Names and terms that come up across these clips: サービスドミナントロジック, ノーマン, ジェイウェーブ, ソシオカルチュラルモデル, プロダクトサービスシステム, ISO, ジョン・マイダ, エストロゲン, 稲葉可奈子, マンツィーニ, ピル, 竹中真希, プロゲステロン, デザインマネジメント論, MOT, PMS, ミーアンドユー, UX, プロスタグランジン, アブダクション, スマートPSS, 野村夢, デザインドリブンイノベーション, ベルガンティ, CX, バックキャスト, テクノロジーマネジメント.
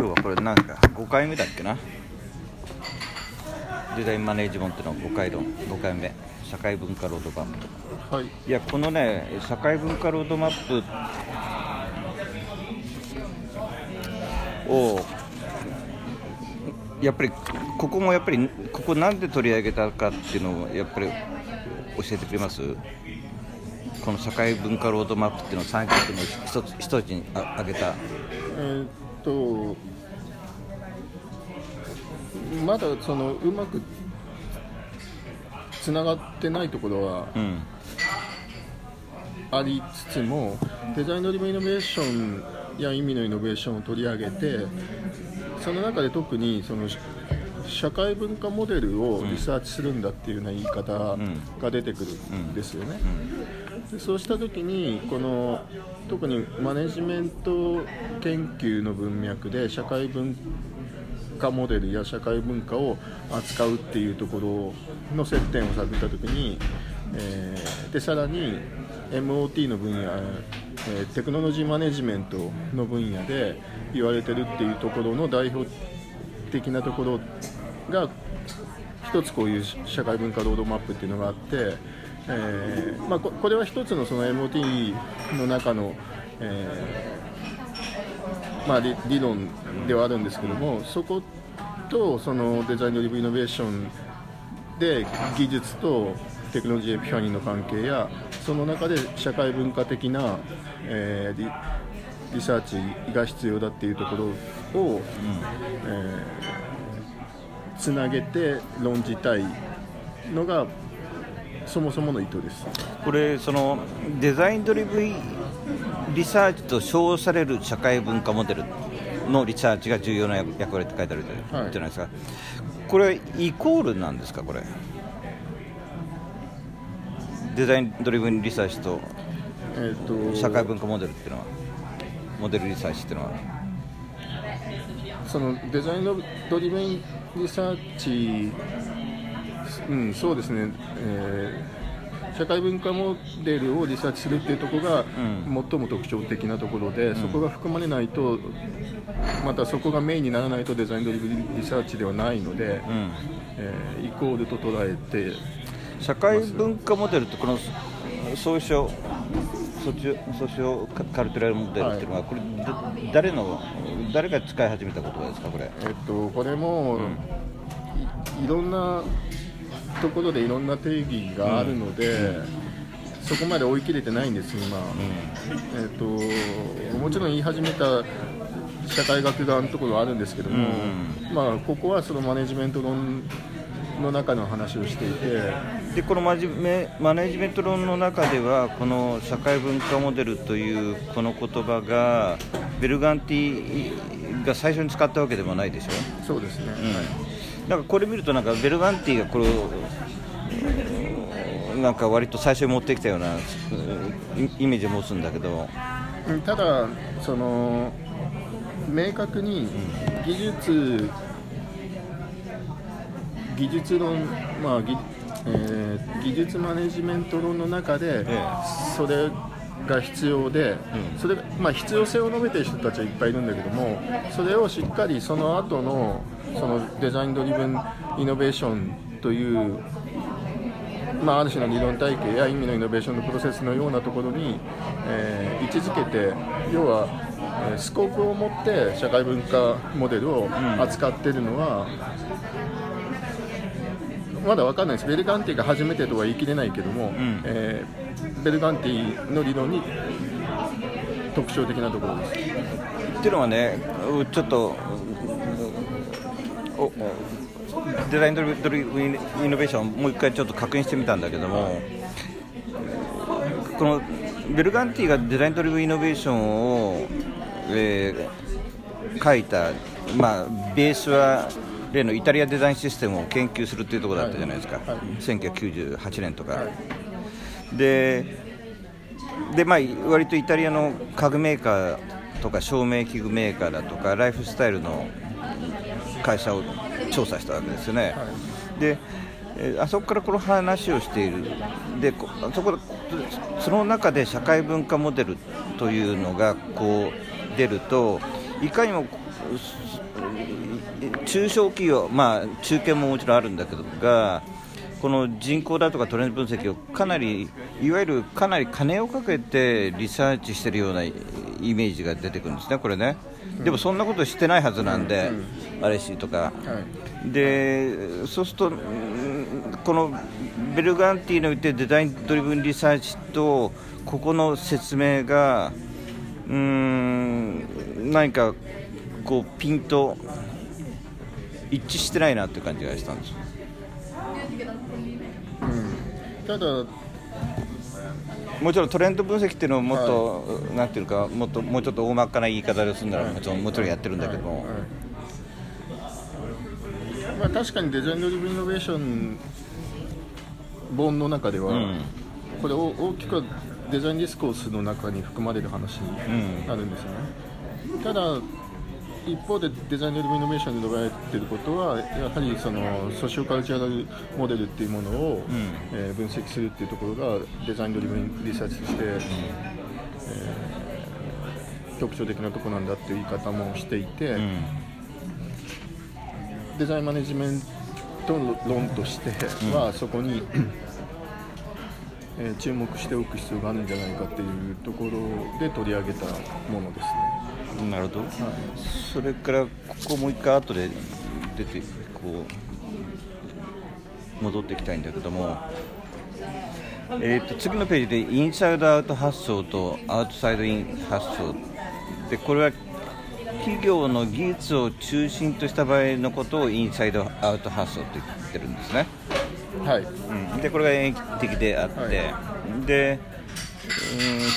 今日はこれ何ですか、5回目だっけな、時代マネジメントの5回目、社会文化ロードマップ、はい、いやこのね社会文化ロードマップをやっぱりここもやっぱりここなんで取り上げたかっていうのをやっぱり教えてくれます？この社会文化ロードマップっていうのを3か国の一つに挙げた、まだそのうまくつながってないところはありつつも、うん、デザインドリブンイノベーションや意味のイノベーションを取り上げて、その中で特にその社会文化モデルをリサーチするんだっていうような言い方が出てくるんですよね。でそうしたときにこの特にマネジメント研究の文脈で社会文化モデルや社会文化を扱うっていうところの接点を探ったときに、でさらに MOT の分野、テクノロジーマネジメントの分野で言われてるっていうところの代表的なところが一つこういう社会文化ロードマップっていうのがあって、これは一つのその MOT の中の、理論ではあるんですけども、そことそのデザインドリブンイノベーションで技術とテクノロジーエピファニーの関係や、その中で社会文化的な、リサーチが必要だっていうところを、つなげて論じたいのがそもそもの意図です。これそのデザインドリブンリサーチと称される社会文化モデルのリサーチが重要な役割って書いてあるじゃないですか、はい、これイコールなんですか？これデザインドリブンリサーチと社会文化モデルっていうのは、モデルリサーチっていうのはそのデザインドリブンリサーチ、そうですね、社会文化モデルをリサーチするっていうところが最も特徴的なところで、そこが含まれないと、またそこがメインにならないとデザインドリブンリサーチではないので、イコールと捉えて、社会文化モデルってこのソシオカルチュラルモデルっていうのは、これ誰が使い始めたことですか？これ、これも、いろんなところでいろんな定義があるので、そこまで追い切れてないんです今、もちろん言い始めた社会学側のところはあるんですけども、ここはそのマネジメント論の中の話をしていて、でこのマネジメント論の中ではこの社会文化モデルというこの言葉がベルガンティが最初に使ったわけでもないでしょ？そうですね、なんかこれ見るとなんかベルガンティがこれをなんか割と最初に持ってきたようなイメージを持つんだけど、ただその明確に技術論、技術マネジメント論の中でそれが必要で、それが必要性を述べている人たちはいっぱいいるんだけども、それをしっかりその後のそのデザインドリブンイノベーションという、ある種の理論体系や意味のイノベーションのプロセスのようなところに、位置づけて、要はスコープを持って社会文化モデルを扱っているのは、まだ分かんないです。ベルガンティが初めてとは言い切れないけども、ベルガンティの理論に特徴的なところです。っていうのはね、ちょっとデザインドリブンイノベーションもう一回ちょっと確認してみたんだけども、このベルガンティがデザインドリブンイノベーションを、書いた、ベースは例のイタリアデザインシステムを研究するというところだったじゃないですか、1998年とか、で割とイタリアの家具メーカーとか照明器具メーカーだとかライフスタイルの会社を調査したわけですよね、であそこからこの話をしている、でその中で社会文化モデルというのがこう出ると、いかにも中小企業、まあ中堅ももちろんあるんだけどが、この人口だとかトレンド分析をかなり、いわゆるかなり金をかけてリサーチしてるようなイメージが出てくるんですね、これね。でもそんなことしてないはずなんで、アレシーとか、はい、でそうするとこのベルガンティの言ってデザインドリブンリサーチとここの説明が何かこうピンと一致してないなっていう感じがしたんですよ。ただもちろんトレンド分析っていうのはもっと、はい、なんていうかもっともうちょっと大まかな言い方でするならもちろん、やってるんだけども、まあ、確かにデザインドリブンイノベーション本の中では、これ大きくはデザインディスコースの中に含まれる話になるんですよね、ただ一方でデザインドリブンイノベーションで述べられていることはやはりそのソシオカルチャラルモデルっていうものを、分析するっていうところがデザインドリブンリサーチとして、特徴的なところなんだっていう言い方もしていて、デザインマネジメント論としてはそこに、注目しておく必要があるんじゃないかっていうところで取り上げたものですね。なるほど、はい、それからここもう一回後で出てこう戻っていきたいんだけども、次のページでインサイドアウト発想とアウトサイドイン発想で、これは企業の技術を中心とした場合のことをインサイドアウト発想と言ってるんですね、はい、でこれが演技的であって、はい、で、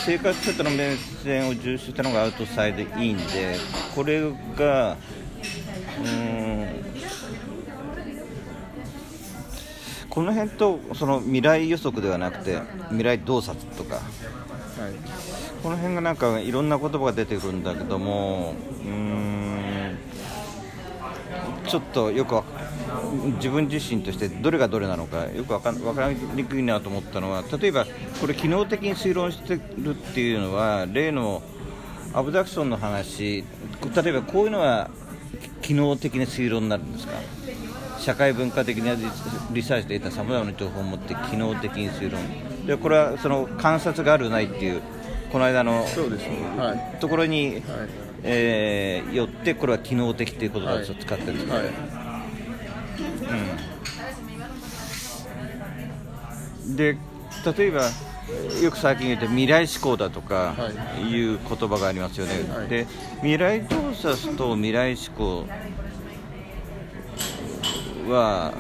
生活セットの目線を重視したのがアウトサイドインで、これがこの辺とその未来予測ではなくて未来洞察とか、この辺がなんかいろんな言葉が出てくるんだけども、ちょっとよく自分自身としてどれがどれなのかよく分かりにくいなと思ったのは、例えばこれ機能的に推論してるっていうのは例のアブダクションの話、例えばこういうのは機能的に推論になるんですか、社会文化的にリサーチで得たさまざまな情報を持って機能的に推論で、これはその観察があるないっていうこの間のところに、よってこれは機能的という言葉を使ってるんですけど、で例えばよく最近言って未来思考だとかいう言葉がありますよね、で未来洞察と未来思考は、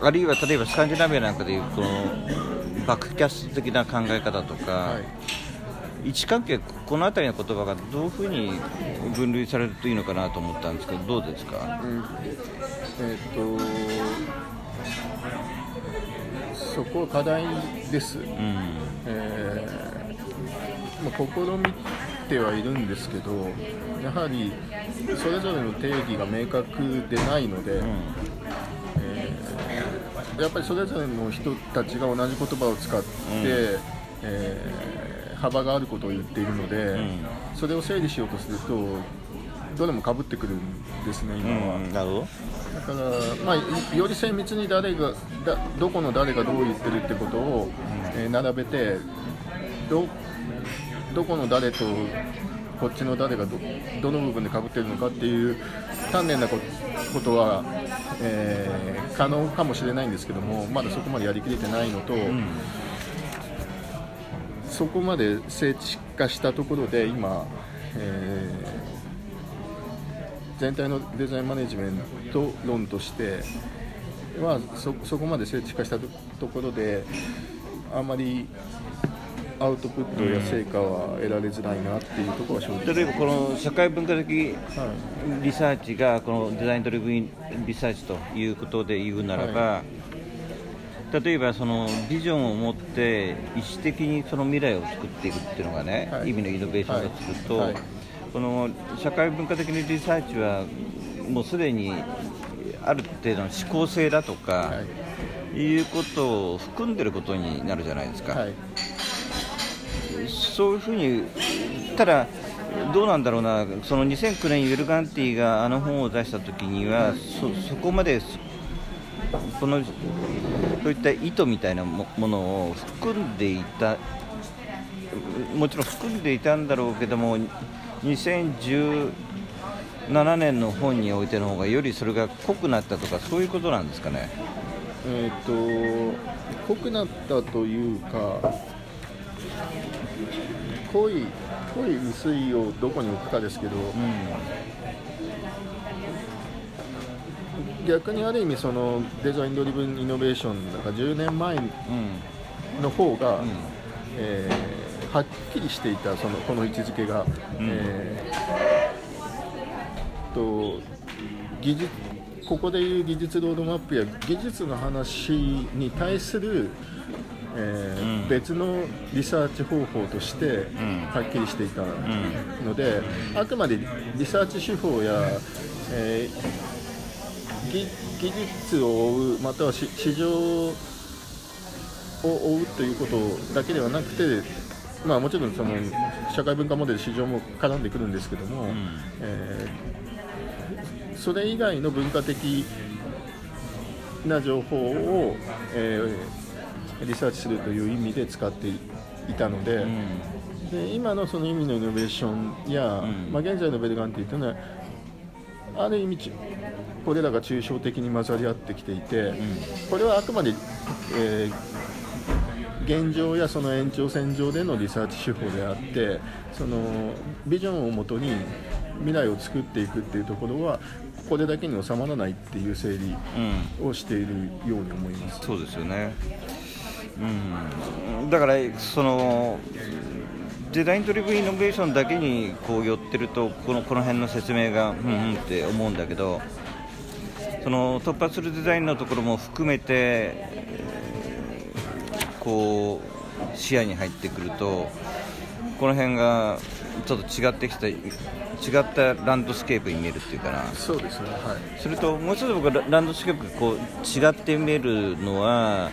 あるいは例えばスカンジナビアなんかでいうこのバックキャスト的な考え方とか、位置関係、この辺りの言葉がどういうふうに分類されるといいのかなと思ったんですけど、どうですか？そこは課題です、試みてはいるんですけど、やはりそれぞれの定義が明確でないので、やっぱりそれぞれの人たちが同じ言葉を使って、幅があることを言っているので、それを整理しようとするとどれも被ってくるんですね今は、だから、より精密にどこの誰がどう言ってるってことを、並べてどこの誰とこっちの誰が どの部分で被ってるのかっていう丹念なことは、可能かもしれないんですけども、まだそこまでやりきれてないのと、そこまで精緻化したところで今、全体のデザインマネジメント論としては そこまで精緻化したところであまりアウトプットや成果は得られづらいなっていうところは正直、例えばこの社会文化的リサーチがこのデザインドリブンリサーチということで言うならば、例えばそのビジョンを持って意思的にその未来を作っていくっていうのがね、意味のイノベーションだとすると、この社会文化的にリサーチはもうすでにある程度の思考性だとかいうことを含んでることになるじゃないですか、そういうふうにただどうなんだろうな、その2009年ユルガンティがあの本を出した時には そこまでそういった意図みたいなものを含んでいた、もちろん含んでいたんだろうけども、2017年の本においての方がよりそれが濃くなったとか、そういうことなんですかね。濃くなったというか、濃い薄いをどこに置くかですけど、逆にある意味そのデザインドリブンイノベーションだから10年前の方が、はっきりしていた、そのこの位置づけが、技術、ここでいう技術ロードマップや技術の話に対する、別のリサーチ方法としてはっきりしていたので、あくまでリサーチ手法や、技術を追う、または市場を追うということだけではなくて、まあ、もちろんその社会文化モデル、市場も絡んでくるんですけども、それ以外の文化的な情報を、リサーチするという意味で使っていたので、で今のその意味のイノベーションや、現在のベルガンティというのはある意味これらが抽象的に混ざり合ってきていて、これはあくまで、現状やその延長線上でのリサーチ手法であって、そのビジョンをもとに未来を作っていくっていうところはこれだけに収まらないっていう整理をしているように思います。そうですよね、だからそのデザインドリブンイノベーションだけにこう寄ってると、この辺の説明がって思うんだけど、その突発するデザインのところも含めてこう視野に入ってくると、この辺がちょっと違ったランドスケープに見えるっていうかな。そうですね、はい、それともう一つ僕はランドスケープがこう違って見えるのは、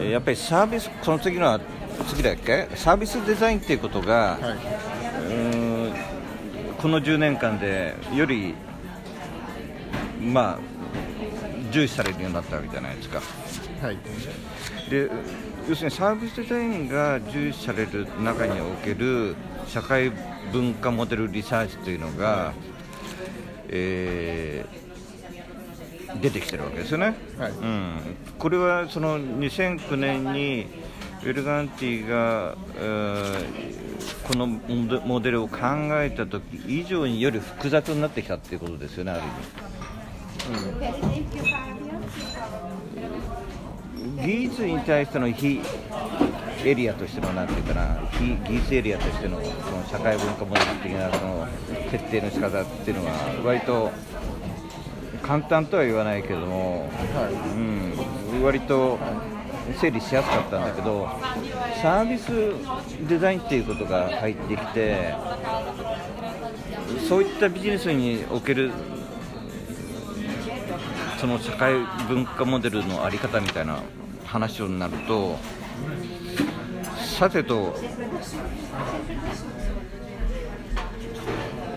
やっぱりサービス、その次の次だっけ、サービスデザインっていうことが、この10年間でより重視されるようになったわけじゃないですか。はい、で要するにサービスデザインが重視される中における社会文化モデルリサーチというのが、出てきてるわけですよね。これはその2009年にベルガンティが、このモデルを考えた時以上により複雑になってきたっていうことですよね、ある意味。技術に対しての非エリアとしてのなんていうかな、非技術エリアとしてのその社会文化モデル的なその設定の仕方っていうのは割と簡単とは言わないけども、割と整理しやすかったんだけど、サービスデザインっていうことが入ってきて、そういったビジネスにおけるその社会文化モデルのあり方みたいな話になると、さてと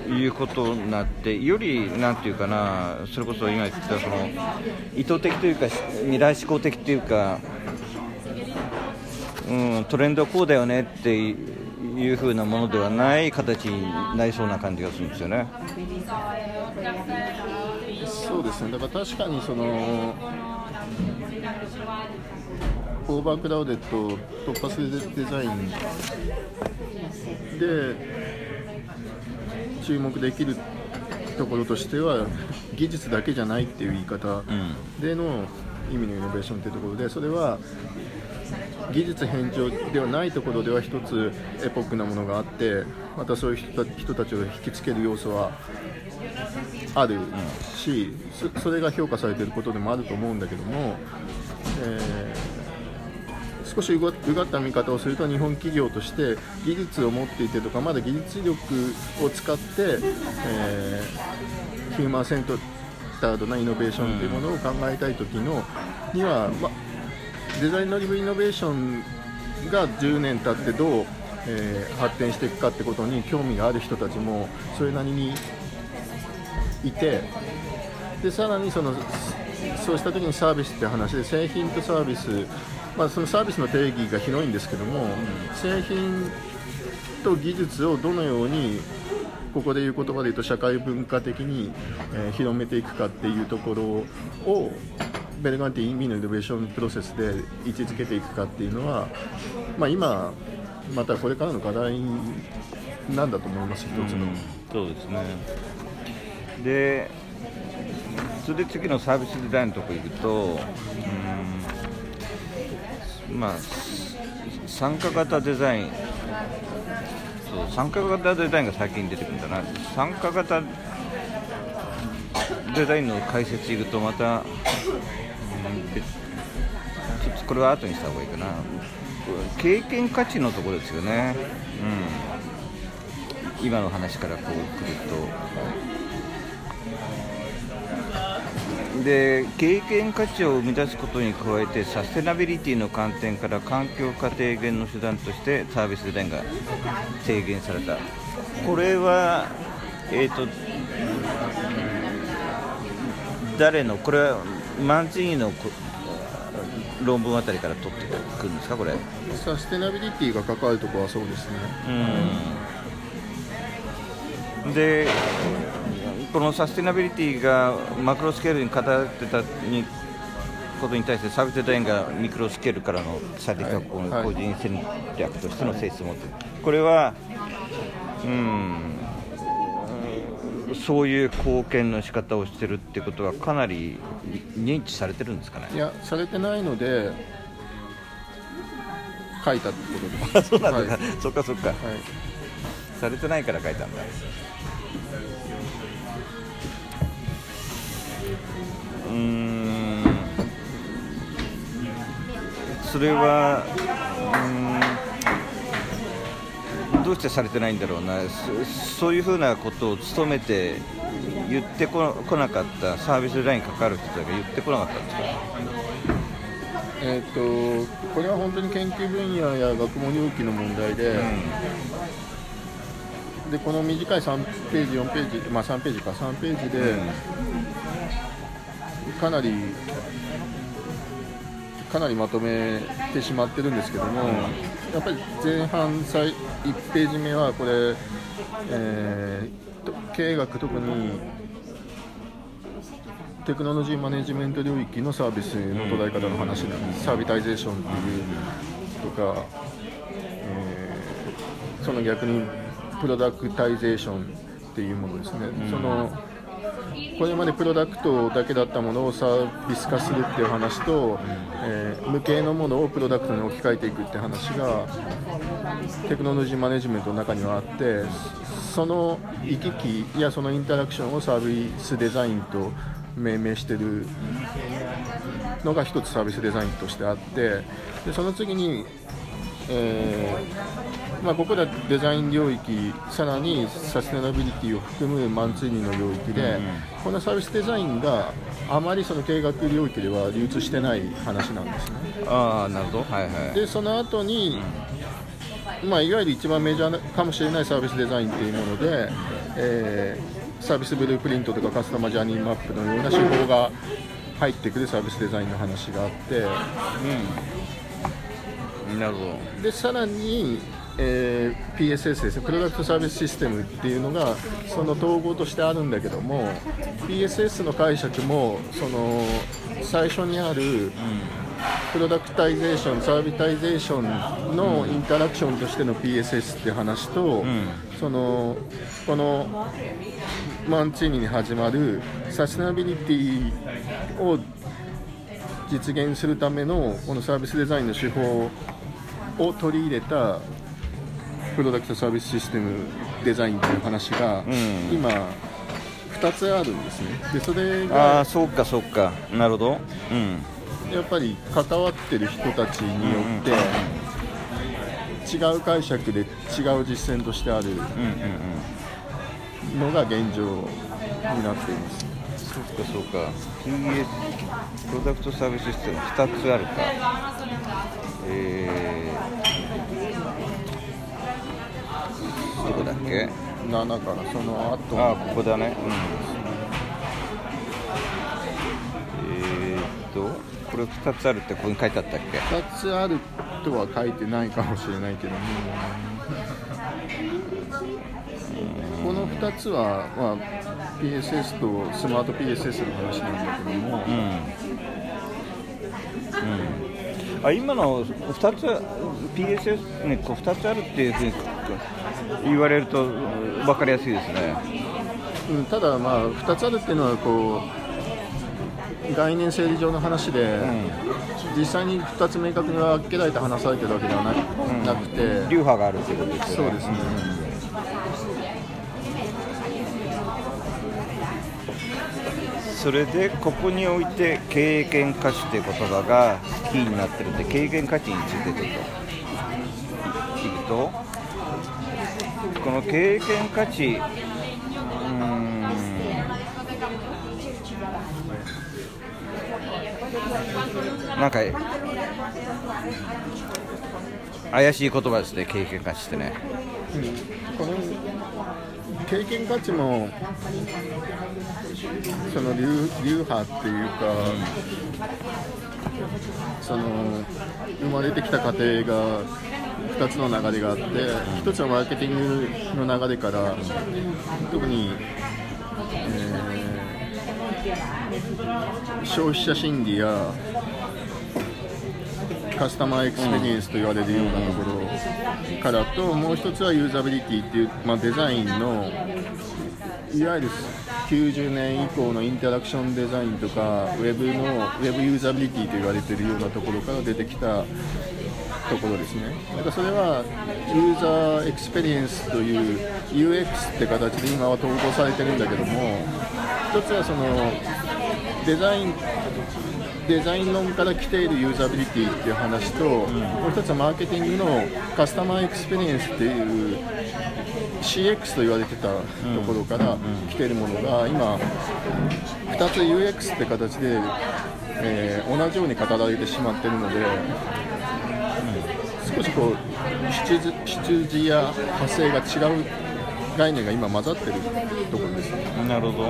いうことになって、よりなんていうかな、それこそ今言ったその意図的というか未来志向的というか、トレンドはこうだよねっていう風なものではない形になりそうな感じがするんですよね。そうですね、だから確かにそのオーバークラウデッドと突発デザインで注目できるところとしては、技術だけじゃないっていう言い方での意味のイノベーションっていうところで、それは技術偏重ではないところでは一つエポックなものがあって、またそういう人たちを引きつける要素はあるし、それが評価されていることでもあると思うんだけども、少しうがった見方をすると、日本企業として技術を持っていてとか、まだ技術力を使って、ヒューマンセンタードなイノベーションというものを考えたいときには、デザインドリブンイノベーションが10年経ってどう発展していくかってことに興味がある人たちもそれなりにいて、でさらにそうした時にサービスって話で、製品とサービス、まあ、そのサービスの定義が広いんですけども、製品と技術をどのようにここでいう言葉で言うと社会文化的に広めていくかっていうところをベルガンティ意味のイノベーションプロセスで位置づけていくかっていうのは、まあ、今またこれからの課題なんだと思います、一つの。そうですね。でそれで次のサービスデザインのところに行くと、まあ、参加型デザイン、そう参加型デザインが最近出てくるんだな。参加型デザインの解説に行くとまた、ちょっとこれは後にした方がいいかな。経験価値のところですよね、今の話からこう来ると。で経験価値を生み出すことに加えて、サステナビリティの観点から環境化低減の手段としてサービスデザインが提言された。これは誰の、これはマンツィーの論文あたりから取ってくるんですか、これ。サステナビリティが関わるところはそうですね。で、このサステナビリティがマクロスケールに語ってたことに対して、サービスデザインがミクロスケールからの最適化個人戦略としての性質を持っている。これは、そういう貢献の仕方をしてるってことはかなり認知されてるんですかね。いや、されてないので書いたってことです。そうなんだ、はい、そっかそっか、はい、されてないから書いたんだ。それはどうしてされてないんだろうな。そういうふうなことを努めて言ってこなかった、サービスデザインに関わる人たちが言ってこなかったんですか。これは本当に研究分野や学問領域の問題で、でこの短い3ページ4ページ、まあ3ページか、3ページで、かなりまとめてしまってるんですけども、やっぱり前半1ページ目はこれ、経営学、特にテクノロジーマネジメント領域のサービスの捉え方の話なんです。サービタイゼーションっていうとか、その逆にプロダクタイゼーションっていうものですね、そのこれまでプロダクトだけだったものをサービス化するっていう話と、無形のものをプロダクトに置き換えていくって話がテクノロジーマネジメントの中にはあって、その行き来やそのインタラクションをサービスデザインと命名してるのが一つサービスデザインとしてあって、でその次に、ここでデザイン領域、さらにサステナビリティを含むマンツーリーの領域で、このサービスデザインがあまりその経営学領域では流通してない話なんですね。ああ、なるほど、はいはい。でその後に、いわゆる一番メジャーかもしれないサービスデザインっていうもので、サービスブループリントとかカスタマージャーニーマップのような手法が入ってくるサービスデザインの話があって、なるほど。でさらにPSS ですね、プロダクトサービスシステムっていうのがその統合としてあるんだけども、 PSS の解釈もその最初にあるプロダクタイゼーション、サービタイゼーションのインタラクションとしての PSS って話と、そのこのマンチーニに始まるサステナビリティを実現するためのこのサービスデザインの手法を取り入れたプロダクトサービスシステムデザインという話が今2つあるんですね。でそれがそうかなるほど、やっぱり関わってる人たちによって違う解釈で違う実践としてあるのが現状になっています。そうか PS プロダクトサービスシステム2つあるか。どこだっけ、7からその後、ああここだね、うん、これ2つあるってここに書いてあったっけ。2つあるとは書いてないかもしれないけども、この2つは、まあ、PSS とスマート PSS の話なんだけども、うんうん、あ今の2つ PSS ね、こう2つあるっていうふうに言われると分かりやすいですね、うん、ただ、まあ、2つあるっていうのはこう概念整理上の話で、うん、実際に2つ明確に分けられて話されてるわけでは なくて、流派があるということですよね。そうですね、うん、それでここにおいて経験価値という言葉がキーになってるんで、経験価値についてちょっと聞くと、この経験価値、なんか怪しい言葉ですね、経験価値ってね、うん、この経験価値もその 流派っていうか、うん、その生まれてきた過程が2つの流れがあって、1つはマーケティングの流れから特に、消費者心理やカスタマーエクスペリエンスと言われるようなところからと、もう一つはユーザビリティっていう、まあ、デザインのいわゆる90年以降のインタラクションデザインとかウェブユーザビリティと言われているようなところから出てきたところですね。だからそれはユーザーエクスペリエンスという UX って形で今は統合されてるんだけども、一つはそのデザイン論から来ているユーザビリティっていう話と、もう一つはマーケティングのカスタマーエクスペリエンスっていう CX と言われてたところから来ているものが、今2つ UX って形で、同じように語られてしまっているので、少しこう出自や派生が違う概念が今混ざってるところですね。なるほど。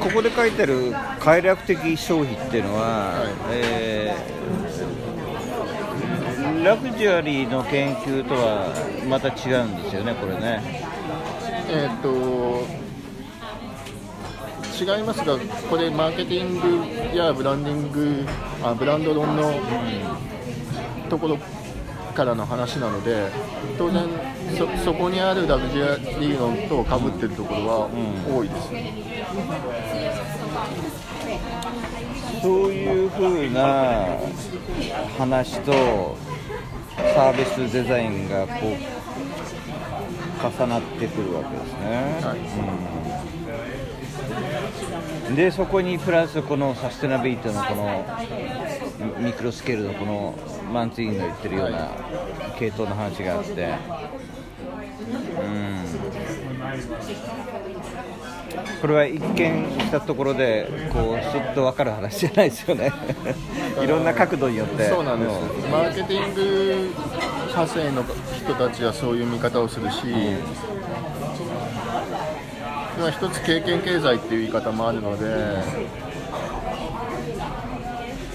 ここで書いてある快楽的消費っていうのは、はい、ラグジュアリーの研究とはまた違うんですよね、これね。違いますが、これマーケティングやブランディング、ブランド論のところからの話なので、当然 そこにあるラグジュアリー論と被っているところは多いですね。そういう風な話とサービスデザインがこう重なってくるわけですね、はい、うん、でそこにプラスこのサステナビリティのこのミクロスケールのこのマンツインの言ってるような系統の話があって、これは一見したところでこうすっと分かる話じゃないですよねいろんな角度によって。そうなんです、マーケティング派生の人たちはそういう見方をするし、今一つ経験経済っていう言い方もあるので、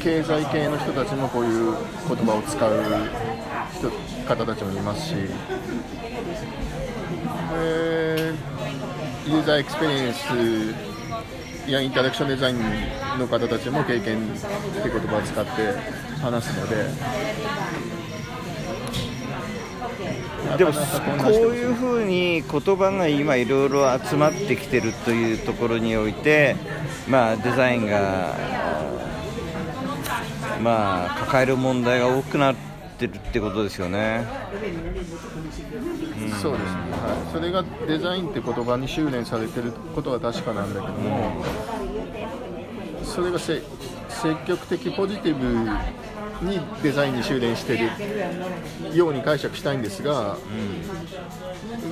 経済系の人たちもこういう言葉を使う方たちもいますし、ユーザーエクスペリエンスやインタラクションデザインの方たちも経験って言葉を使って話すので、でもこういうふうに言葉が今いろいろ集まってきてるというところにおいて、まあ、デザインが、まあ、抱える問題が多くなってるってことですよね。そうですね、はい、それがデザインって言葉に修練されてることは確かなんだけども、それが積極的ポジティブにデザインに修練してるように解釈したいんですが、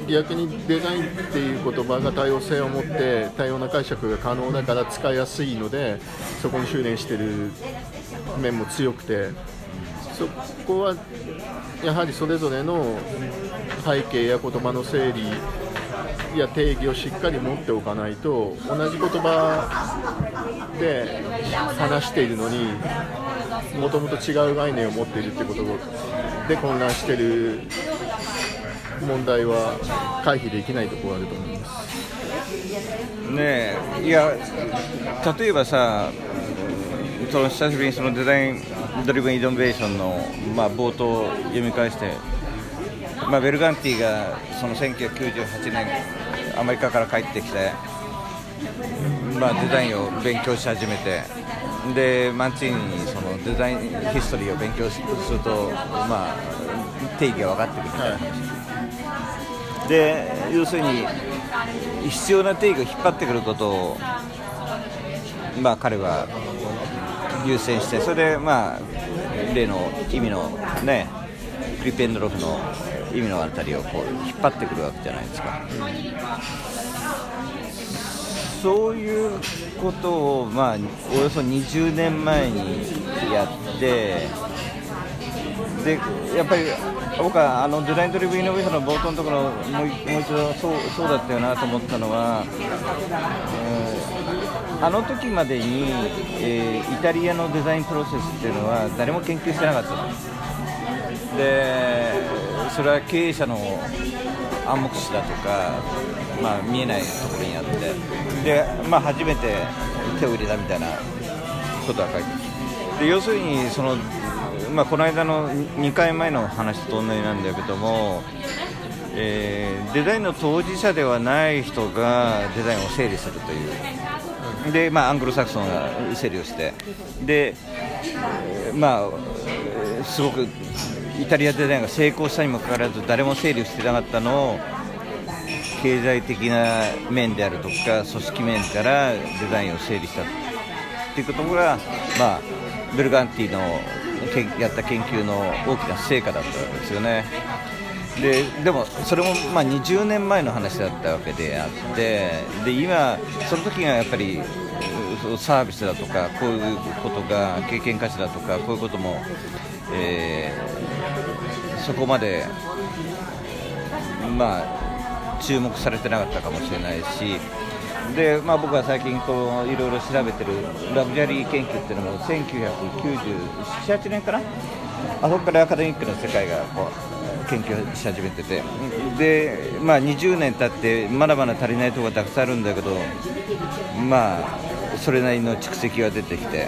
逆にデザインっていう言葉が多様性を持って多様な解釈が可能だから使いやすいので、そこに修練してる面も強くて、そこはやはりそれぞれの背景や言葉の整理や定義をしっかり持っておかないと、同じ言葉で話しているのにもともと違う概念を持っているってことで混乱している問題は回避できないところがあると思いますね。え、いや、例えばさ、その久しぶりにそのデザインドリブンイノベーションの、冒頭を読み返して、ベルガンティがその1998年アメリカから帰ってきて、デザインを勉強し始めて、でマンチーニにそのデザインヒストリーを勉強すると、定義が分かってくるみたいな話で、要するに必要な定義を引っ張ってくることを、彼は優先して、それで、例の意味のね、クリペンドロフの意味のあたりをこう引っ張ってくるわけじゃないですか。そういうことを、およそ20年前にやって、でやっぱり僕はあのデザインドリブンイノベーションの冒頭のところもう一度そうだったよなと思ったのは、あの時までに、イタリアのデザインプロセスっていうのは誰も研究してなかったで、それは経営者の暗黙視だとか、見えないところにあってで、初めて手を入れたみたいなことは書いてますで、要するにその、この間の2回前の話と同じなんだけども、デザインの当事者ではない人がデザインを整理するというで、アングロサクソンが整理をしてで、すごくイタリアデザインが成功したにもかかわらず誰も整理をしてなかったのを、経済的な面であるとか組織面からデザインを整理したっていうことが、ベルガンティのやった研究の大きな成果だったわけですよね。でもそれも20年前の話だったわけであって、で今その時がやっぱりサービスだとかこういうことが経験価値だとかこういうことも、そこまで注目されてなかったかもしれないしで、僕は最近こういろいろ調べてるラグジュアリー研究っていうのも1997、8年かな、あそこからアカデミックの世界がこう研究し始めててで、20年経ってまだまだ足りないところがたくさんあるんだけど、それなりの蓄積が出てきて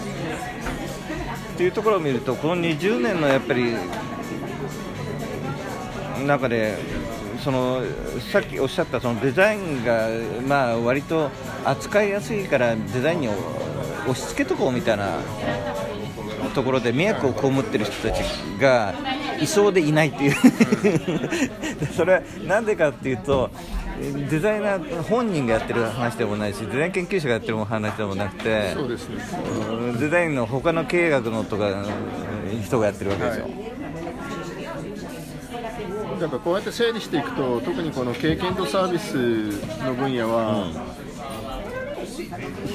っていうところを見ると、この20年のやっぱり中でそのさっきおっしゃったそのデザインが、割と扱いやすいからデザインを押し付けとこうみたいなところで迷惑を被ってる人たちがいそうでいないっていうそれはなんでかっていうと、デザイナー本人がやってる話でもないしデザイン研究者がやってる話でもなくて、そうですね、デザインの他の経営学のとか人がやってるわけですよ、だからこうやって整理していくと、特にこの経験とサービスの分野は、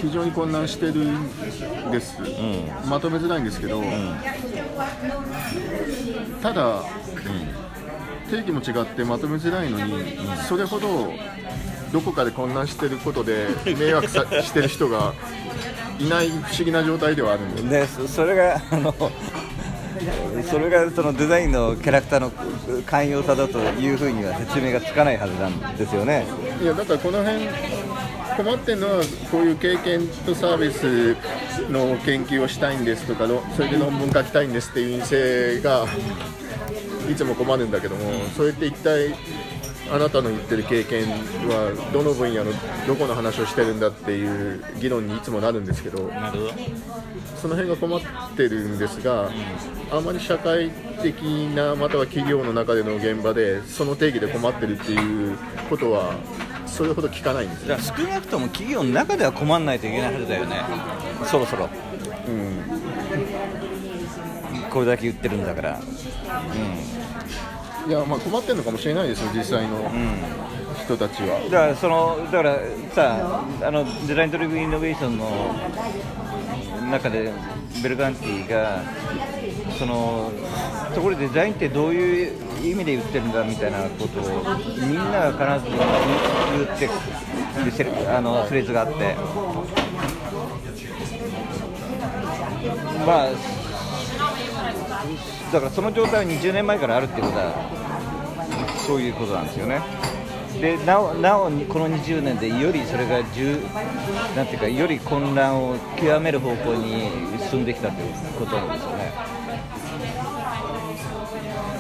非常に混乱してるんです、まとめづらいんですけど、ただ、定義も違ってまとめづらいのに、それほどどこかで混乱してることで迷惑してる人がいない不思議な状態ではあるんですね。それがそのデザインのキャラクターの寛容さだというふうには説明がつかないはずなんですよね。いや、だからこの辺困ってるのは、こういう経験とサービスの研究をしたいんですとか、それで論文書きたいんですっていう院生がいつも困るんだけども、それって一体あなたの言ってる経験はどの分野のどこの話をしてるんだっていう議論にいつもなるんですけど、その辺が困ってるんですが、あまり社会的なまたは企業の中での現場でその定義で困ってるっていうことはそれほど聞かないんです。だから少なくとも企業の中では困らないといけないはずだよね、そろそろ、これだけ言ってるんだから、いや、困ってるのかもしれないですよ、実際の人たちは。だからさ、あのデザインドリブンイノベーションの中でベルガンティがそのところでデザインってどういう意味で言ってるんだみたいなことをみんなが必ず言ってるフレーズがあって、まあだからその状態は20年前からあるってことはそういうことなんですよね。でなおこの20年でよりそれがなんていうかより混乱を極める方向に進んできたということなんですよね。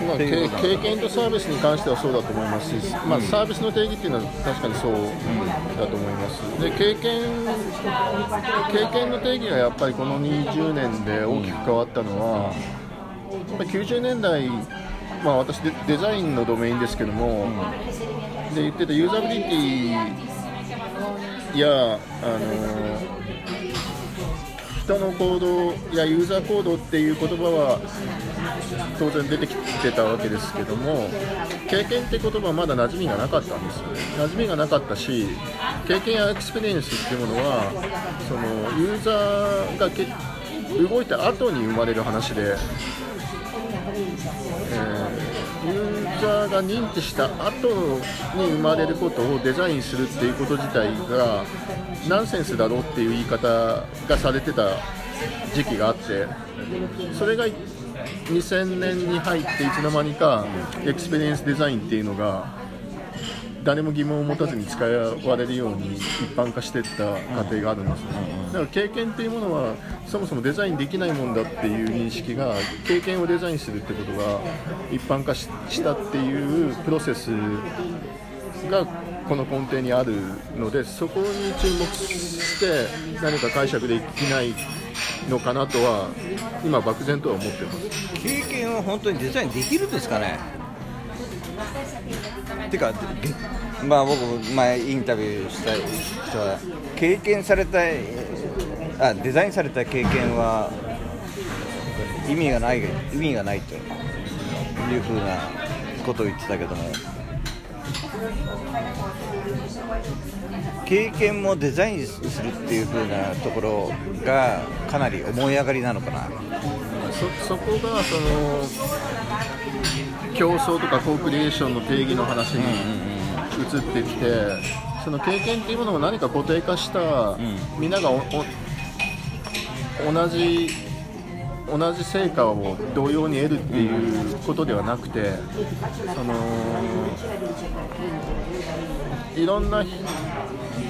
まあ、経験とサービスに関してはそうだと思いますし、まあ、サービスの定義っていうのは確かにそうだと思います。で経験の定義がやっぱりこの20年で大きく変わったのは、やっぱり90年代、まあ、私デザインのドメインですけども、で言ってたユーザビリティや人の行動やユーザー行動っていう言葉は当然出てきてたわけですけども、経験って言葉はまだ馴染みがなかったんですよね。馴染みがなかったし、経験やエクスペリエンスっていうものはそのユーザーが動いた後に生まれる話で、ユーザーが認知した後に生まれることをデザインするっていうこと自体がナンセンスだろうっていう言い方がされてた時期があって、それが2000年に入っていつの間にかエクスペリエンスデザインっていうのが誰も疑問を持たずに使われるように一般化していった過程があるんですよね。だから経験っていうものはそもそもデザインできないもんだっていう認識が、経験をデザインするってことが一般化したっていうプロセスがこの根底にあるので、そこに注目して何か解釈できないのかなとは今漠然とは思ってます。経験は本当にデザインできるんですかね。てか、まあ、僕前インタビューした人はデザインされた経験は意味がないというふうなことを言ってたけども、経験もデザインするっていうふうなところがかなり思い上がりなのかな。そこがその競争とかコークリエーションの定義の話に移ってきて、その経験っていうものを何か固定化した、みんなが同じ成果を同様に得るっていうことではなくて、そのいろんな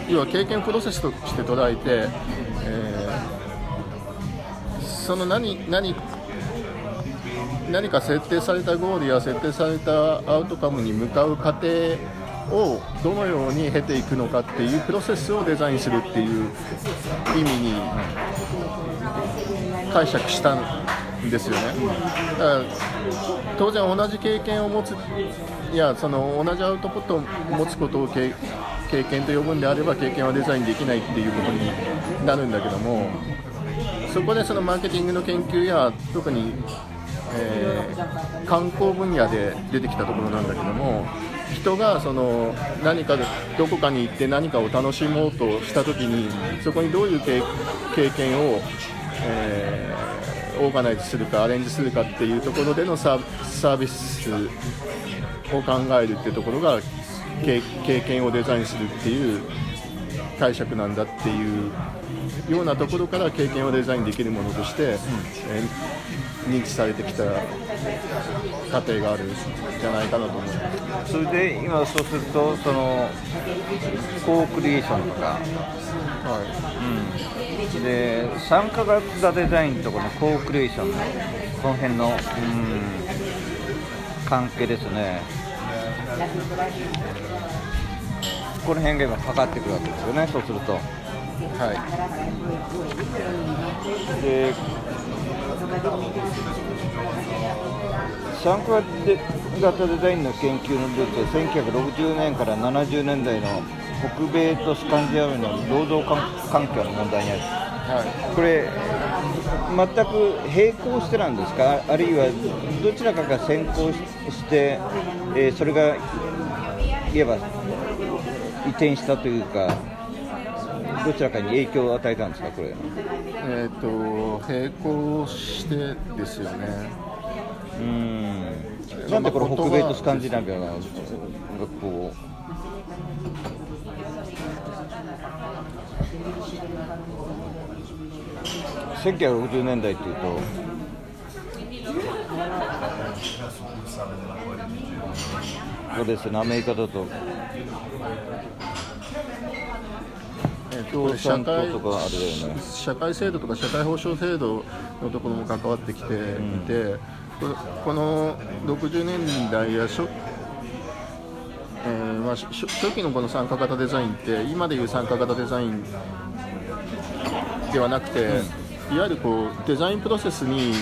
要は経験プロセスとして捉えて、その何か設定されたゴールや設定されたアウトカムに向かう過程をどのように経ていくのかっていうプロセスをデザインするっていう意味に解釈したんですよね。だから当然同じ経験を持つ、いやその同じアウトプットを持つことを経験と呼ぶんであれば、経験はデザインできないっていうことになるんだけども、そこでそのマーケティングの研究や特に観光分野で出てきたところなんだけども、人がその何かどこかに行って何かを楽しもうとしたときに、そこにどういう経験を、オーガナイズするかアレンジするかっていうところでのサービスを考えるっていうところが経験をデザインするっていう解釈なんだっていうようなところから、経験をデザインできるものとして、認知されてきた過程があるんじゃないかなと思います。それで今そうするとそのコークリエーションとか、で参加型デザインとかのコークリエーションのこの辺の、関係ですね。この辺が今かかってくるわけですよね、そうすると。で参加型デザインの研究のルーツは1960年から70年代の北米とスカンジナビアの労働環境の問題にある、これ全く並行してなんですか、あるいはどちらかが先行して、それがいえば移転したというか、どちらかに影響を与えたんですか、これ。並行してですよね。なんでこれ北米とスカンジナビアが学校を。1960年代っていうとそうですね、アメリカだと共産党とかあれだよね、社会制度とか社会保障制度のところも関わってきていて、この60年代や初期のこの参加型デザインって今でいう参加型デザインではなくて、いわゆるこうデザインプロセスに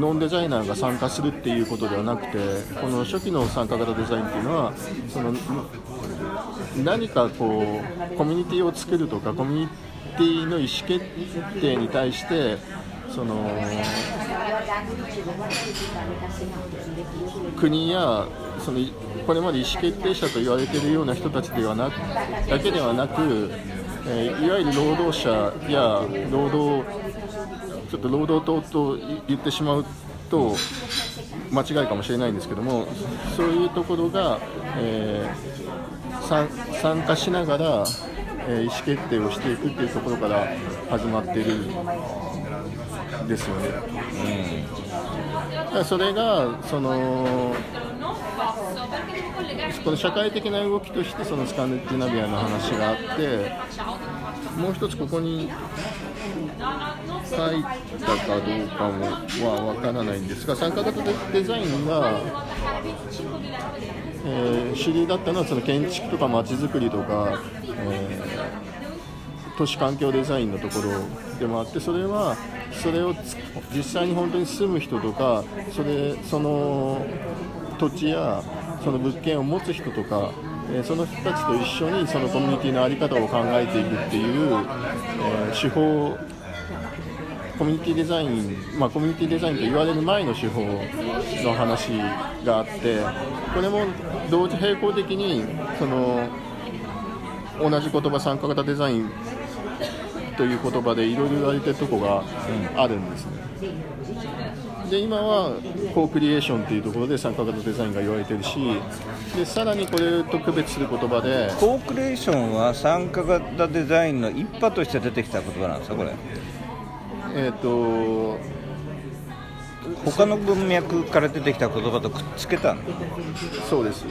ノンデザイナーが参加するっていうことではなくて、この初期の参加型デザインっていうのはその何かこうコミュニティを作るとかコミュニティの意思決定に対してその国やそのこれまで意思決定者と言われているような人たちではなだけではなく、いわゆる労働者や労働党と言ってしまうと間違いかもしれないんですけども、そういうところが、参加しながら、意思決定をしていくっていうところから始まっているんですよね。だからそれがこの社会的な動きとしてそのスカンジナビアの話があって、もう一つここに書いたかどうかもは分からないんですが、参加型デザインが、主流だったのはその建築とか街づくりとか、都市環境デザインのところでもあって、それを実際に本当に住む人とかその土地やその物件を持つ人とか、その人たちと一緒にそのコミュニティの在り方を考えていくっていう、手法、コミュニティデザイン、コミュニティデザインと言われる前の手法の話があって、これも同時並行的に同じ言葉参加型デザインという言葉でいろいろ言われてるとこがあるんですね。で今はコークリエーションというところで参加型デザインが言われてるし、でさらにこれと区別する言葉でコークリエーションは参加型デザインの一派として出てきた言葉なんですか、これ。他の文脈から出てきた言葉とくっつけたの。そうです。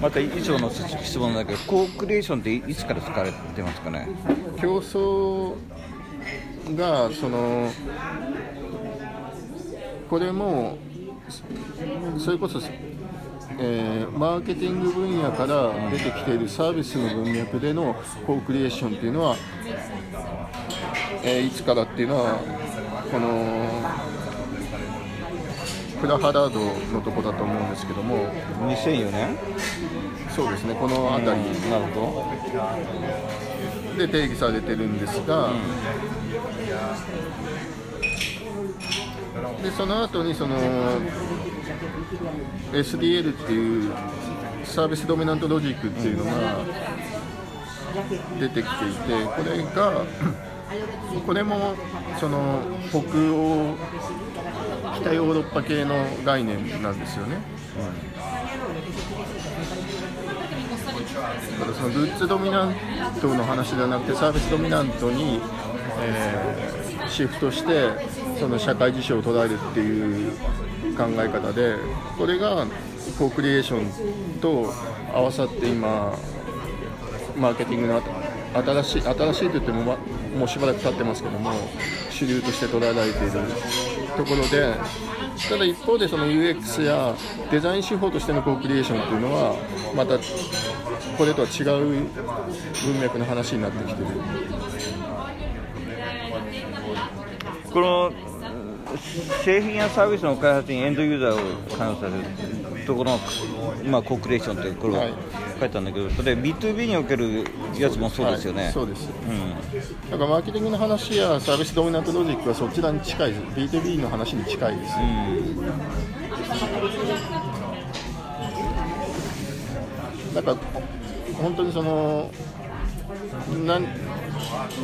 また以上の質問だけど、コークリエーションっていつから使われてますかね。競争がこれもそれこそ、マーケティング分野から出てきているサービスの文脈でのコークリエーションっていうのは、いつからっていうのはこのプラハラードのとこだと思うんですけども、2004年そうですね、この辺りになるとで定義されてるんですが、でその後にSDL っていうサービスドミナントロジックっていうのが出てきていて、これも北欧北ヨーロッパ系の概念なんですよね。だからグッズドミナントの話ではなくてサービスドミナントに、シフトして社会事象を捉えるっていう考え方で、これがコークリエーションと合わさって今マーケティングの新しいと言ってももうしばらく経ってますけども主流として捉えられているところで、ただ一方でUX やデザイン手法としてのコークリエーションというのはまたこれとは違う文脈の話になってきている。この製品やサービスの開発にエンドユーザーを関与させるところの、コークリエーションというところを書いたんだけど、それ B2B におけるやつもそうですよね。そうです、だからマーケティングの話やサービスドミナントロジックはそちらに近いです。 B2B の話に近いです、だから本当にその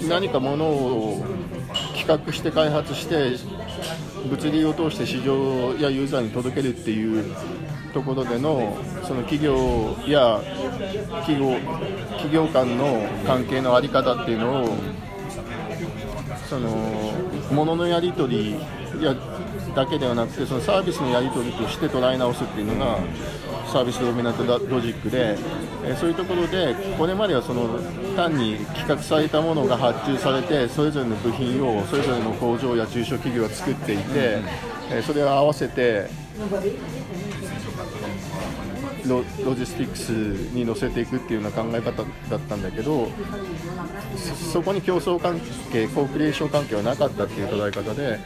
何かものを企画して開発して物流を通して市場やユーザーに届けるっていうところでのその企業や企業間の関係の在り方っていうのをその物のやり取りやだけではなくてそのサービスのやり取りとして捉え直すっていうのがサービスドミナントロジックで、そういうところでこれまではその単に企画されたものが発注されてそれぞれの部品をそれぞれの工場や中小企業が作っていて、それを合わせてロジスティックスに乗せていくっていうような考え方だったんだけど、そこに競争関係、コークリエーション関係はなかったっていう捉え方で、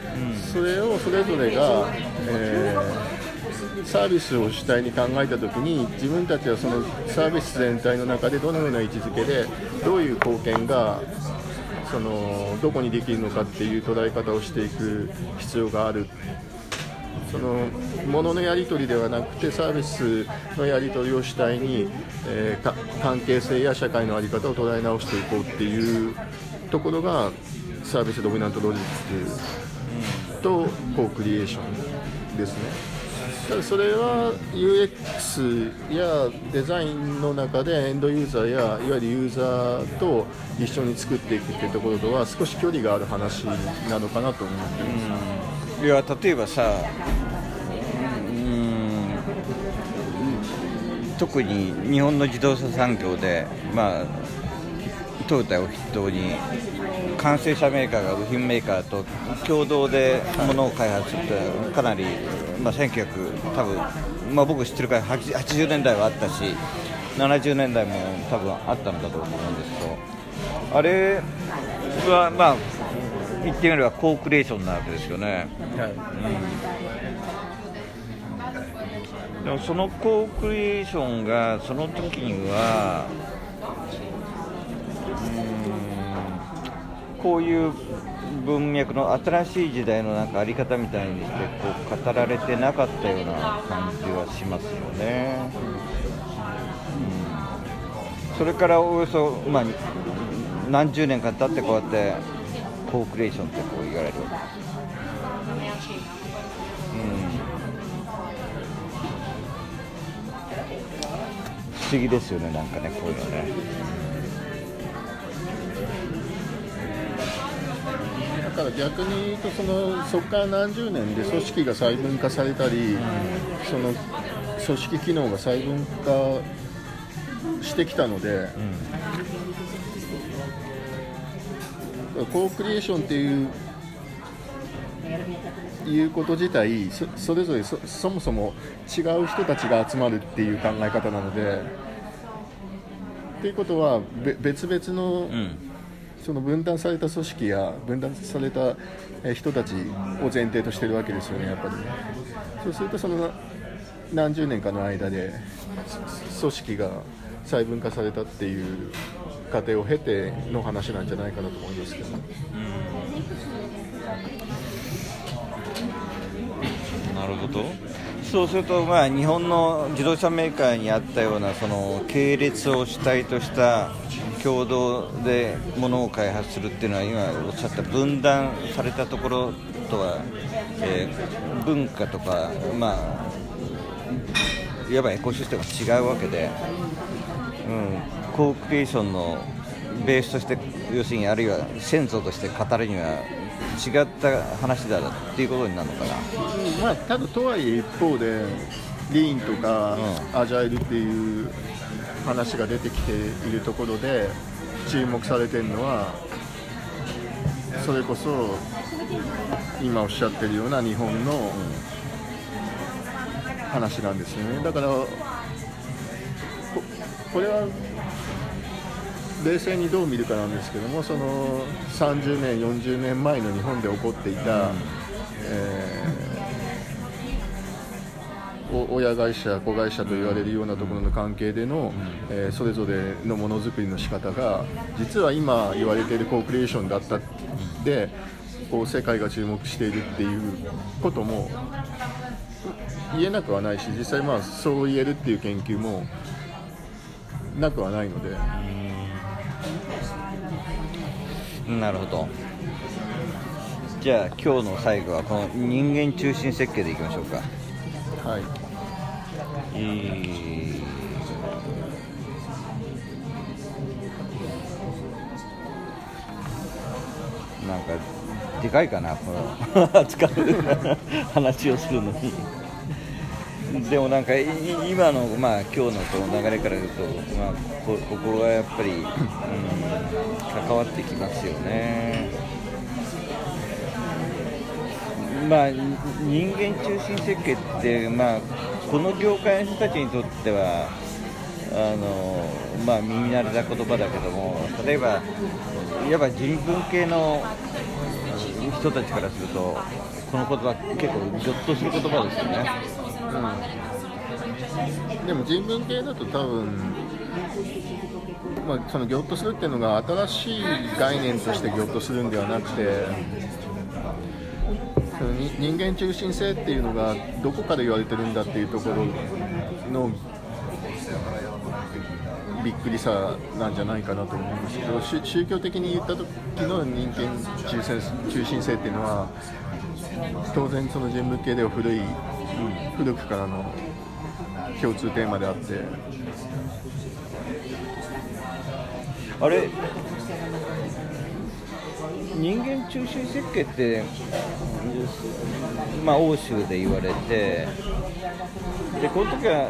それをそれぞれが、サービスを主体に考えたときに自分たちはそのサービス全体の中でどのような位置づけでどういう貢献がそのどこにできるのかっていう捉え方をしていく必要がある。その物のやり取りではなくてサービスのやり取りを主体に、関係性や社会の在り方を捉え直していこうっていうところがサービスドミナントロジックとコークリエーションですね。だからそれは UX やデザインの中でエンドユーザーやいわゆるユーザーと一緒に作っていくっていうところとは少し距離がある話なのかなと思っています。いや例えばさ、特に日本の自動車産業で、トヨタを筆頭に完成車メーカーが部品メーカーと共同で物を開発するってかなり、僕知ってるから80年代はあったし70年代も多分あったんだと思うんですけど、あれは言ってみればコークレーションなわけですよね、でもそのコークレーションがその時にはこういう文脈の新しい時代のなんかあり方みたいにしてこう語られてなかったような感じはしますよね、それからおよそ、何十年か経ってこうやってコークレーションってこう言われる、不思議ですよね、なんかねこういうのね、だから逆に言うと そこから何十年で組織が細分化されたり、その組織機能が細分化してきたので、コークリエーションっていうこと自体 それぞれ そもそも違う人たちが集まるっていう考え方なので、っていうことは別々 その分断された組織や分断された人たちを前提としてるわけですよね、やっぱり。そうするとその何十年かの間で組織が細分化されたっていう過程を経ての話なんじゃないかなと思いますけど、なるほど。そうすると日本の自動車メーカーにあったようなその系列を主体とした共同で物を開発するっていうのは今おっしゃった分断されたところとは、文化とかいわばエコシステムが違うわけで、コークリエーションのベースとして要するにあるいは先祖として語るには違った話だっていうことになるのかな、ただとはいえ一方でリーンとかアジャイルっていう話が出てきているところで注目されているのはそれこそ今おっしゃってるような日本の話なんですよね。だからこれは冷静にどう見るかなんですけども、その30年40年前の日本で起こっていた、親会社子会社と言われるようなところの関係での、それぞれのものづくりの仕方が実は今言われているコークリエーションだったでこう世界が注目しているっていうことも言えなくはないし、実際そう言えるっていう研究もなくはないので。なるほど。じゃあ今日の最後はこの人間中心設計でいきましょうか。はい、なんかでかいかなこの扱う話をするのにでもなんか今の、まあ、今日のこの流れから言うと、まあ、心がやっぱり、関わってきますよね。まあ、人間中心設計って、まあ、この業界の人たちにとってはまあ、耳慣れた言葉だけども、例えばいわば人文系の人たちからするとこの言葉結構ギョッとする言葉ですよね。うん、でも人文系だと多分、まあ、そのギョッとするっていうのが新しい概念としてギョッとするんではなくて、その人間中心性っていうのがどこかで言われてるんだっていうところのびっくりさなんじゃないかなと思いますけど、宗教的に言った時の人間中心性っていうのは当然その人文系では古くからの共通テーマであって、あれ人間中心設計って、まあ、欧州で言われて、でこの時は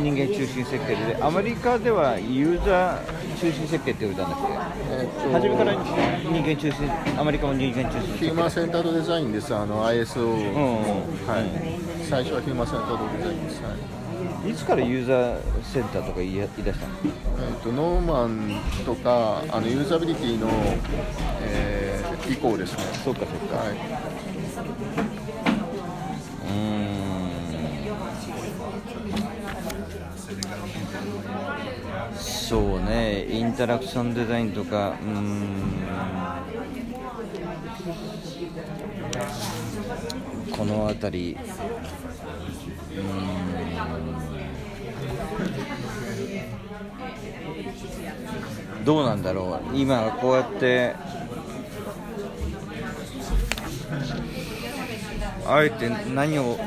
人間中心設計で、アメリカではユーザー中心設計って言われたんだっけ、初めから人間中心、アメリカも人間中心設計、ヒューマンセンタードデザインです。ISO、はい、最初はヒューマンセンタードデザインです。はい、いつからユーザーセンターとか言い出したの？ノーマンとかユーザビリティの、以降ですね。そうかそうか、はい。そうね、インタラクションデザインとか、このあたり、どうなんだろう。今こうやってあえて何を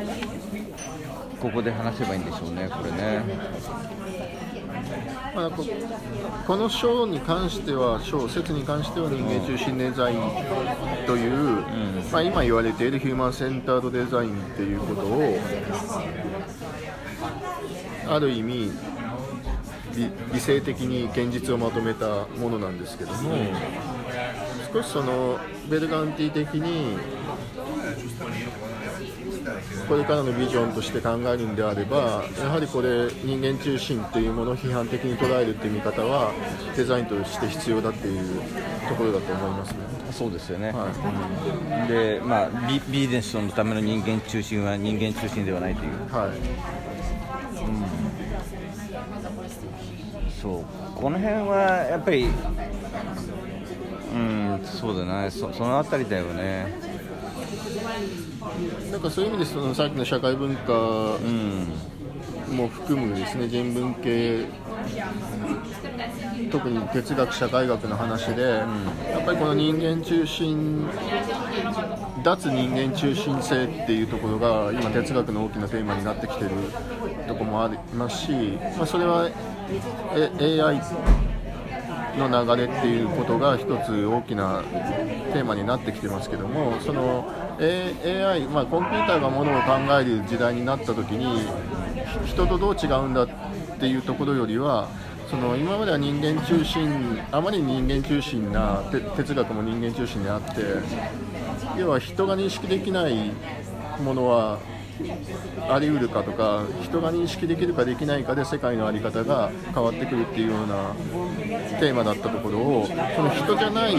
ここで話せばいいんでしょうね、これね。まあ、この章に関しては、説に関しては人間中心デザインという、まあ、今言われているヒューマンセンタードデザインっていうことをある意味理性的に現実をまとめたものなんですけども、少しそのベルガンティ的にこれからのビジョンとして考えるんであれば、やはりこれ人間中心というものを批判的に捉えるという見方はデザインとして必要だというところだと思いますね。そうですよね、はい。で、まあ、ビジネスのための人間中心は人間中心ではないという、はい。そう、この辺はやっぱり、そうだな、そのあたりだよね。なんかそういう意味でさっきの社会文化も含むですね、人文系、特に哲学社会学の話で、やっぱりこの人間中心、脱人間中心性っていうところが今哲学の大きなテーマになってきてるところもありますし、まあ、それは AIの流れっていうことが一つ大きなテーマになってきてますけども、その AI、まあ、コンピューターがものを考える時代になった時に人とどう違うんだっていうところよりは、その今までは人間中心、あまり人間中心な哲学も人間中心であって、要は人が認識できないものはあり得るかとか、人が認識できるかできないかで世界の在り方が変わってくるっていうようなテーマだったところを、その人じゃない、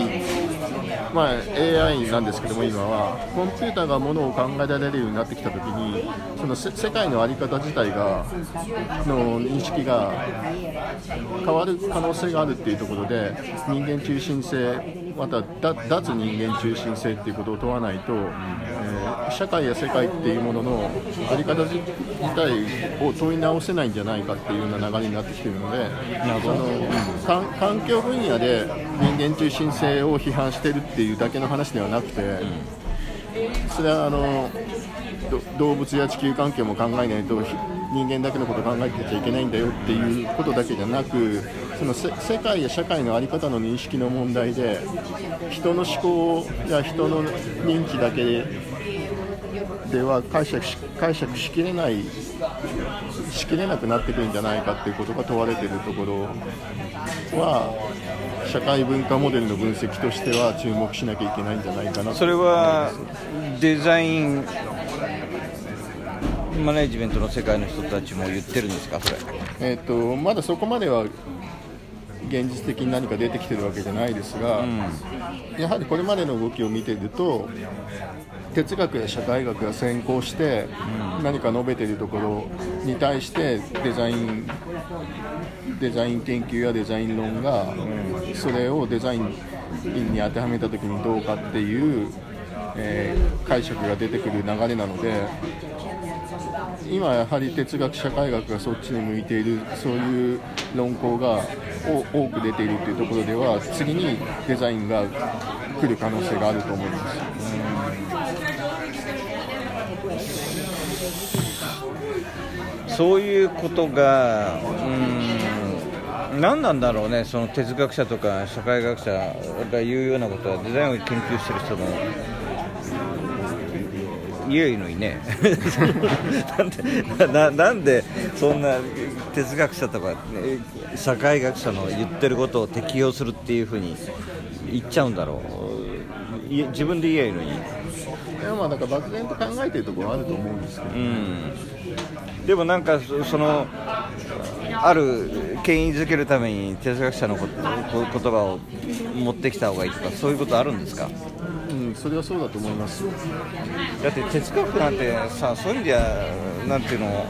まあ、AI なんですけども、今はコンピューターがものを考えられるようになってきたときに、その世界の在り方自体がの認識が変わる可能性があるっていうところで、人間中心性また脱人間中心性っていうことを問わないと、社会や世界っていうものの在り方自体を問い直せないんじゃないかっていうような流れになってきているので、環境分野で人間中心性を批判してるっていうだけの話ではなくて、それは動物や地球環境も考えないと人間だけのことを考えてちゃいけないんだよっていうことだけじゃなく、その世界や社会の在り方の認識の問題で、人の思考や人の認知だけでは解釈しきれなくなってくるんじゃないかっていうことが問われているところは、社会文化モデルの分析としては注目しなきゃいけないんじゃないかなと。それはデザインマネジメントの世界の人たちも言ってるんですか、それ。まだそこまでは現実的に何か出てきてるわけじゃないですが、やはりこれまでの動きを見ていると、哲学や社会学が先行して何か述べているところに対してデザイン研究やデザイン論がそれをデザインに当てはめたときにどうかっていう解釈が出てくる流れなので、今やはり哲学社会学がそっちに向いている、そういう論考が多く出ているというところでは、次にデザインが来る可能性があると思います。そういうことが何なんだろうね。その哲学者とか社会学者が言うようなことは、デザインを研究してる人も言えるのにねなんでそんな哲学者とか社会学者の言ってることを適用するっていうふうに言っちゃうんだろう。自分で言えるのに。いや、まあ、だから漠然と考えてるところはあると思うんですけど、でもなんかそのある権威づけるために哲学者の言葉を持ってきた方がいいとか、そういうことあるんですか。それはそうだと思います。だって哲学なんてさ、そういう意味ではなんていうの、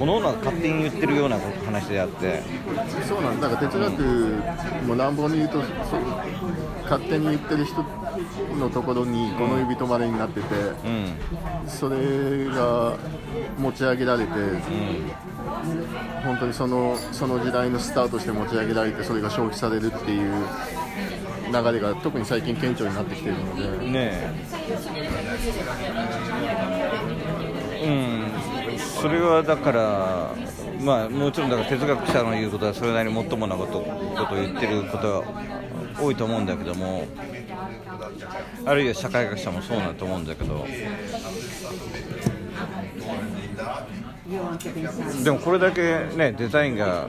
おのおの勝手に言ってるような話であって、そうなんだから哲学も乱暴に言うと、勝手に言ってる人のところにこの指止まれになってて、それが持ち上げられて、本当にその時代のスターとして持ち上げられて、それが消費されるっていう流れが特に最近顕著になってきているので、それはだから、まあ、もちろんだから哲学者の言うことはそれなりにもっともなことを言ってることが多いと思うんだけども、あるいは社会学者もそうだと思うんだけど、でもこれだけね、デザインが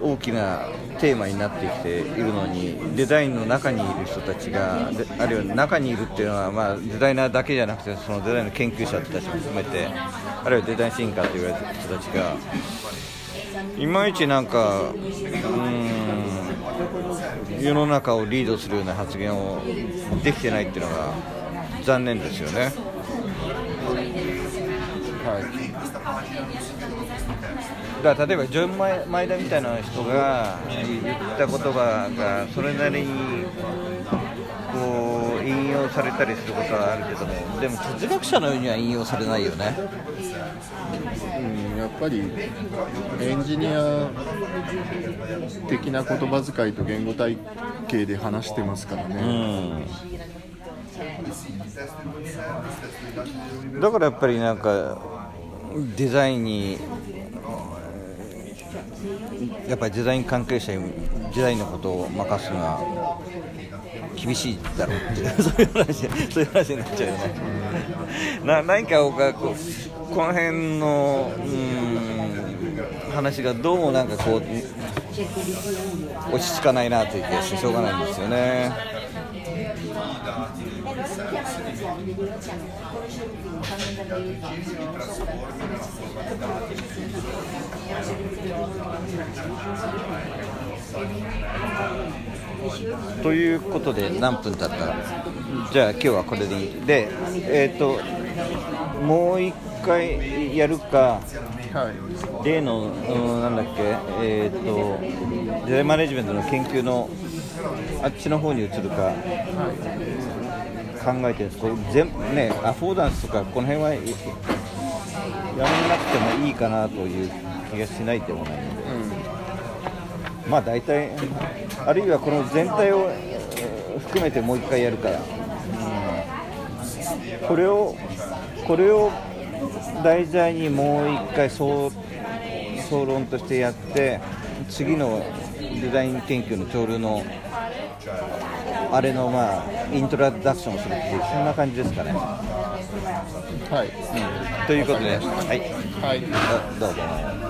大きなテーマになってきているのに、デザインの中にいる人たちが、あるいは中にいるっていうのは、まあ、デザイナーだけじゃなくて、そのデザインの研究者たちも含めて、あるいはデザインシンカーと言われてる人たちが、いまいちなんか世の中をリードするような発言をできてないっていうのが残念ですよね。だから例えばジョン・マイダみたいな人が言った言葉がそれなりにこう引用されたりすることはあるけども、でも哲学者のようには引用されないよね。やっぱりエンジニア的な言葉遣いと言語体系で話してますからね。だからやっぱりなんかデザインに、やっぱりデザイン関係者にデザインのことを任すのは厳しいだろうってそういう話になっちゃうよね。何かこの辺の話がどうもなんかこう落ち着かないなという気がしてしょうがないんですよね。ということで何分経ったら、じゃあ今日はこれでいいで、もう一回やるか、例のなんだっけ、デザインマネジメントの研究のあっちの方に移るか、考えてるんですけど、ね、アフォーダンスとかこの辺はやめなくてもいいかなという気がしないでもないので、うん、まあ大体あるいはこの全体を含めてもう一回やるから、うん、これを題材にもう一回総論としてやって、次のデザイン研究の潮流のあれのまあイントロダクションをするっていうそんな感じですかね。はい、うん、ということで、はい、はい、どうぞ。